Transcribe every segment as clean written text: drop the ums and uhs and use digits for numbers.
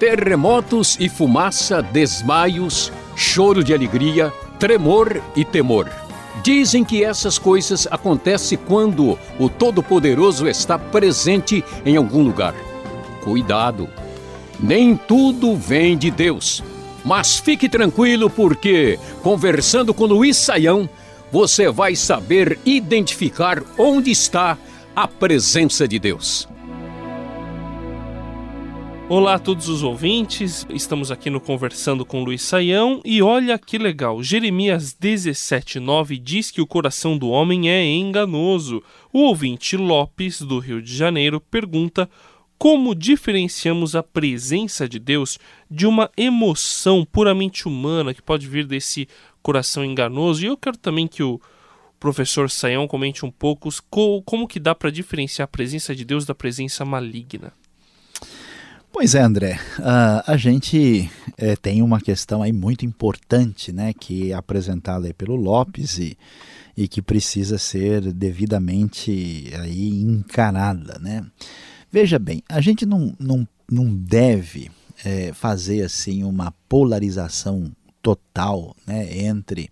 Terremotos e fumaça, desmaios, choro de alegria, tremor e temor. Dizem que essas coisas acontecem quando o Todo-Poderoso está presente em algum lugar. Cuidado! Nem tudo vem de Deus. Mas fique tranquilo porque, conversando com Luiz Sayão, você vai saber identificar onde está a presença de Deus. Olá a todos os ouvintes, estamos aqui no Conversando com Luiz Sayão e olha que legal, Jeremias 17,9 diz que o coração do homem é enganoso. O ouvinte Lopes, do Rio de Janeiro, pergunta: como diferenciamos a presença de Deus de uma emoção puramente humana que pode vir desse coração enganoso? E eu quero também que o professor Sayão comente um pouco como que dá para diferenciar a presença de Deus da presença maligna. Pois é, André, a gente tem uma questão aí muito importante, né, que é apresentada aí pelo Lopes e que precisa ser devidamente aí encarada, né? Veja bem, a gente não deve fazer assim uma polarização total, né, entre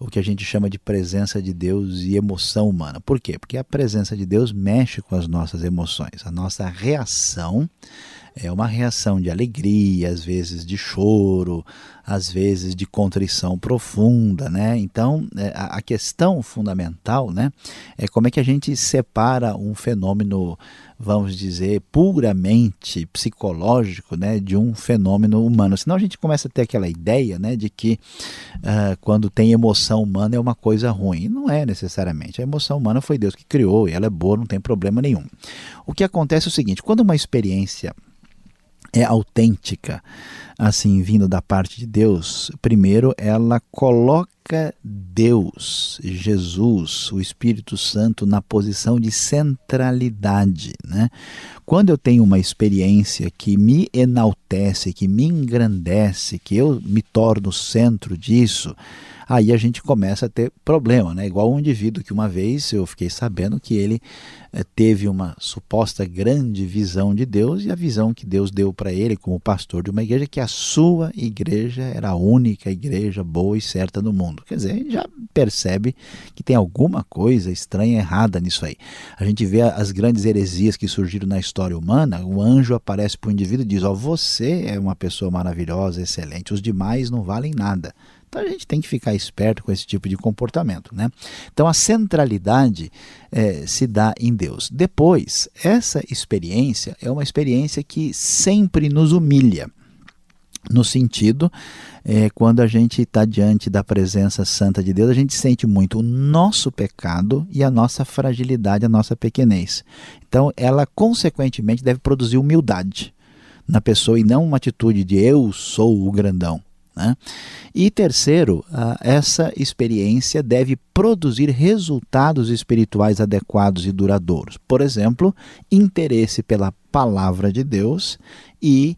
o que a gente chama de presença de Deus e emoção humana. Por quê? Porque a presença de Deus mexe com as nossas emoções, a nossa reação é uma reação de alegria, às vezes de choro, às vezes de contrição profunda, né? Então, a questão fundamental, né, é como é que a gente separa um fenômeno, vamos dizer, puramente psicológico, né, de um fenômeno humano. Senão a gente começa a ter aquela ideia, né, de que quando tem emoção humana é uma coisa ruim. Não é necessariamente. A emoção humana foi Deus que criou e ela é boa, não tem problema nenhum. O que acontece é o seguinte: quando uma experiência é autêntica, assim, vindo da parte de Deus, primeiro ela coloca Deus, Jesus, o Espírito Santo na posição de centralidade, né? Quando eu tenho uma experiência que me enaltece, que me engrandece, que eu me torno centro disso, aí a gente começa a ter problema, né? Igual um indivíduo que uma vez eu fiquei sabendo que ele teve uma suposta grande visão de Deus, e a visão que Deus deu para ele como pastor de uma igreja, que a sua igreja era a única igreja boa e certa no mundo. Quer dizer, a gente já percebe que tem alguma coisa estranha, errada nisso aí. A gente vê as grandes heresias que surgiram na história humana, o anjo aparece para o indivíduo e diz: ó, você é uma pessoa maravilhosa, excelente, os demais não valem nada. Então a gente tem que ficar esperto com esse tipo de comportamento, né? Então a centralidade se dá em Deus. Depois, essa experiência é uma experiência que sempre nos humilha, no sentido, quando a gente está diante da presença santa de Deus, a gente sente muito o nosso pecado e a nossa fragilidade, a nossa pequenez. Então ela consequentemente deve produzir humildade na pessoa e não uma atitude de eu sou o grandão, né? E terceiro, essa experiência deve produzir resultados espirituais adequados e duradouros. Por exemplo, interesse pela palavra de Deus e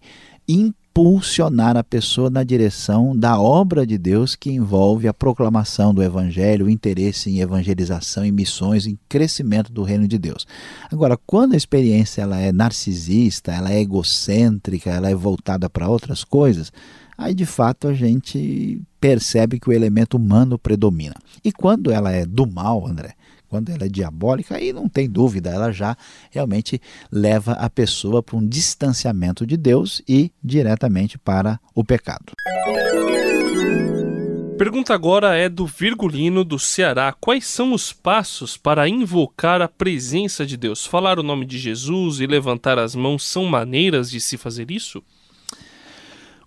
impulsionar a pessoa na direção da obra de Deus, que envolve a proclamação do Evangelho, o interesse em evangelização, em missões, em crescimento do reino de Deus. Agora, quando a experiência ela é narcisista, ela é egocêntrica, ela é voltada para outras coisas, aí de fato a gente percebe que o elemento humano predomina. E quando ela é do mal, André, quando ela é diabólica, aí não tem dúvida, ela já realmente leva a pessoa para um distanciamento de Deus e diretamente para o pecado. Pergunta agora é do Virgulino, do Ceará. Quais são os passos para invocar a presença de Deus? Falar o nome de Jesus e levantar as mãos são maneiras de se fazer isso?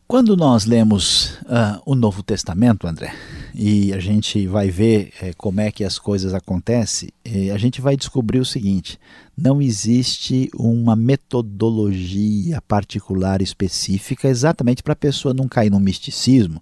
Quando nós lemos o Novo Testamento, André, e a gente vai ver como é que as coisas acontecem, a gente vai descobrir o seguinte: não existe uma metodologia particular específica exatamente para a pessoa não cair num misticismo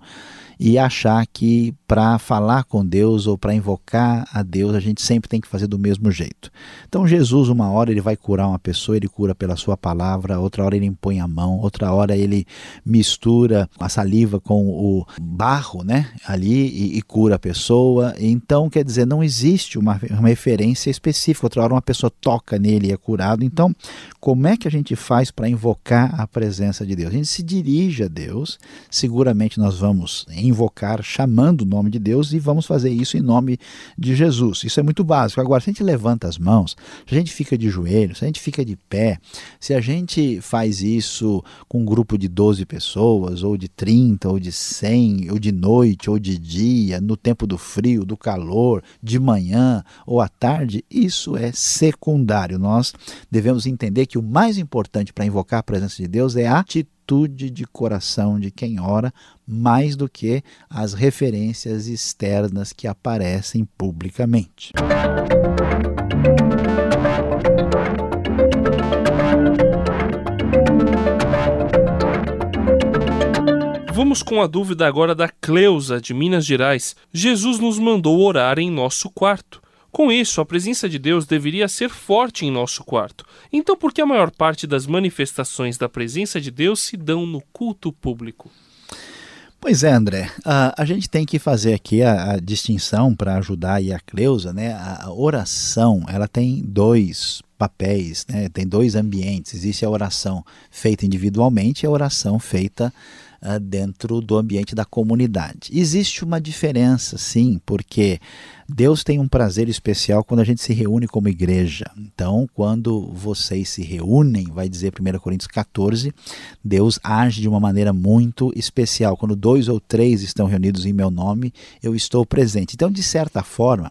e achar que para falar com Deus ou para invocar a Deus a gente sempre tem que fazer do mesmo jeito. Então Jesus, uma hora ele vai curar uma pessoa, ele cura pela sua palavra, outra hora ele impõe a mão, outra hora ele mistura a saliva com o barro, né, ali e cura a pessoa. Então quer dizer, não existe uma referência específica, outra hora uma pessoa toca nele e é curado. Então como é que a gente faz para invocar a presença de Deus? A gente se dirige a Deus, seguramente nós vamos invocar chamando o nome de Deus e vamos fazer isso em nome de Jesus. Isso é muito básico. Agora, se a gente levanta as mãos, se a gente fica de joelho, se a gente fica de pé, se a gente faz isso com um grupo de 12 pessoas, ou de 30, ou de 100, ou de noite, ou de dia, no tempo do frio, do calor, de manhã ou à tarde, isso é secundário. Nós devemos entender que o mais importante para invocar a presença de Deus é a atitude de coração de quem ora, mais do que as referências externas que aparecem publicamente. Vamos com a dúvida agora da Cleusa, de Minas Gerais. Jesus nos mandou orar em nosso quarto. Com isso, a presença de Deus deveria ser forte em nosso quarto. Então, por que a maior parte das manifestações da presença de Deus se dão no culto público? Pois é, André, a gente tem que fazer aqui a distinção para ajudar aí a Cleusa, né? A oração, ela tem dois papéis, né? Tem dois ambientes. Existe a oração feita individualmente e a oração feita dentro do ambiente da comunidade. Existe uma diferença, sim, porque Deus tem um prazer especial quando a gente se reúne como igreja. Então, quando vocês se reúnem, vai dizer 1 Coríntios 14, Deus age de uma maneira muito especial. Quando 2 ou 3 estão reunidos em meu nome, eu estou presente. Então, de certa forma,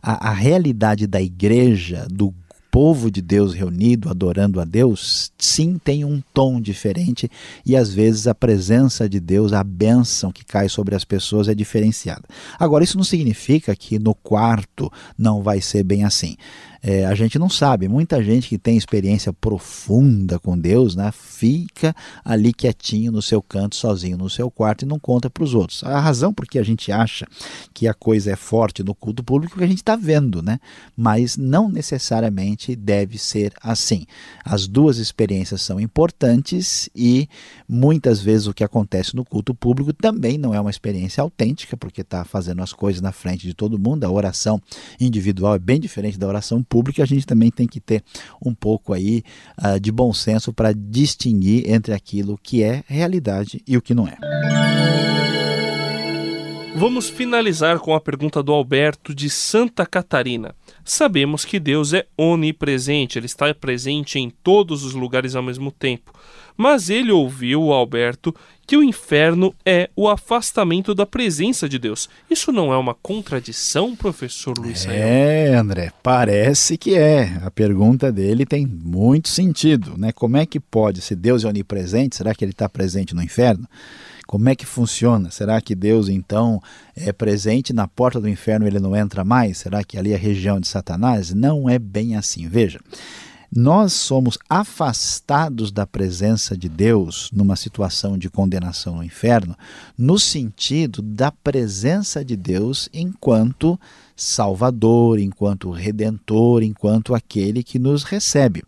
a realidade da igreja, do povo de Deus reunido, adorando a Deus, sim, tem um tom diferente e às vezes a presença de Deus, a bênção que cai sobre as pessoas é diferenciada. Agora, isso não significa que no quarto não vai ser bem assim. A gente não sabe, muita gente que tem experiência profunda com Deus, né, fica ali quietinho no seu canto, sozinho no seu quarto e não conta para os outros. A razão porque a gente acha que a coisa é forte no culto público é que a gente está vendo, né? Mas não necessariamente deve ser assim. As duas experiências são importantes e muitas vezes o que acontece no culto público também não é uma experiência autêntica, porque está fazendo as coisas na frente de todo mundo. A oração individual é bem diferente da oração pública. A gente também tem que ter um pouco aí de bom senso para distinguir entre aquilo que é realidade e o que não é. Vamos finalizar com a pergunta do Alberto, de Santa Catarina. Sabemos que Deus é onipresente, ele está presente em todos os lugares ao mesmo tempo. Mas ele ouviu, o Alberto, que o inferno é o afastamento da presença de Deus. Isso não é uma contradição, professor Luiz Sayão? É, André, parece que é. A pergunta dele tem muito sentido, né? Como é que pode, se Deus é onipresente, será que ele está presente no inferno? Como é que funciona? Será que Deus, então, é presente na porta do inferno e ele não entra mais? Será que ali é a região de Satanás? Não é bem assim. Veja, nós somos afastados da presença de Deus numa situação de condenação no inferno, no sentido da presença de Deus enquanto Salvador, enquanto Redentor, enquanto aquele que nos recebe.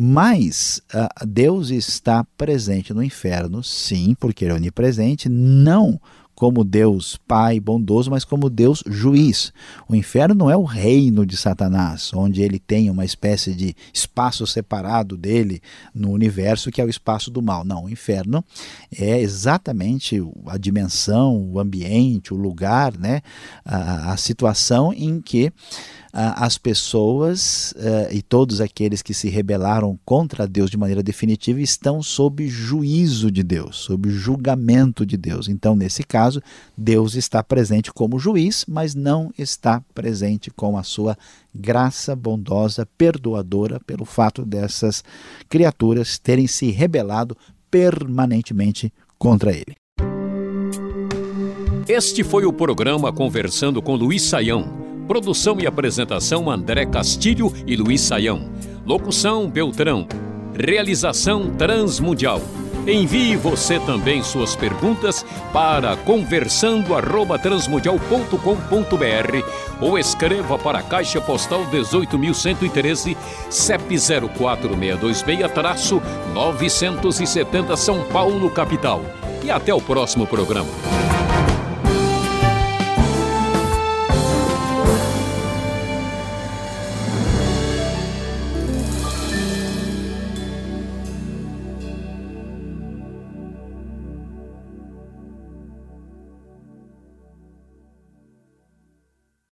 Mas Deus está presente no inferno, sim, porque ele é onipresente, não como Deus Pai bondoso, mas como Deus juiz. O inferno não é o reino de Satanás, onde ele tem uma espécie de espaço separado dele no universo, que é o espaço do mal. Não, o inferno é exatamente a dimensão, o ambiente, o lugar, né? A situação em que as pessoas e todos aqueles que se rebelaram contra Deus de maneira definitiva estão sob juízo de Deus, sob julgamento de Deus. Então, nesse caso, Deus está presente como juiz, mas não está presente com a sua graça bondosa, perdoadora, pelo fato dessas criaturas terem se rebelado permanentemente contra ele. Este foi o programa Conversando com Luiz Sayão. Produção e apresentação André Castilho e Luiz Sayão. Locução Beltrão. Realização Transmundial. Envie você também suas perguntas para conversando@transmundial.com.br ou escreva para a Caixa Postal 18.113, CEP 04626-970, São Paulo, capital. E até o próximo programa.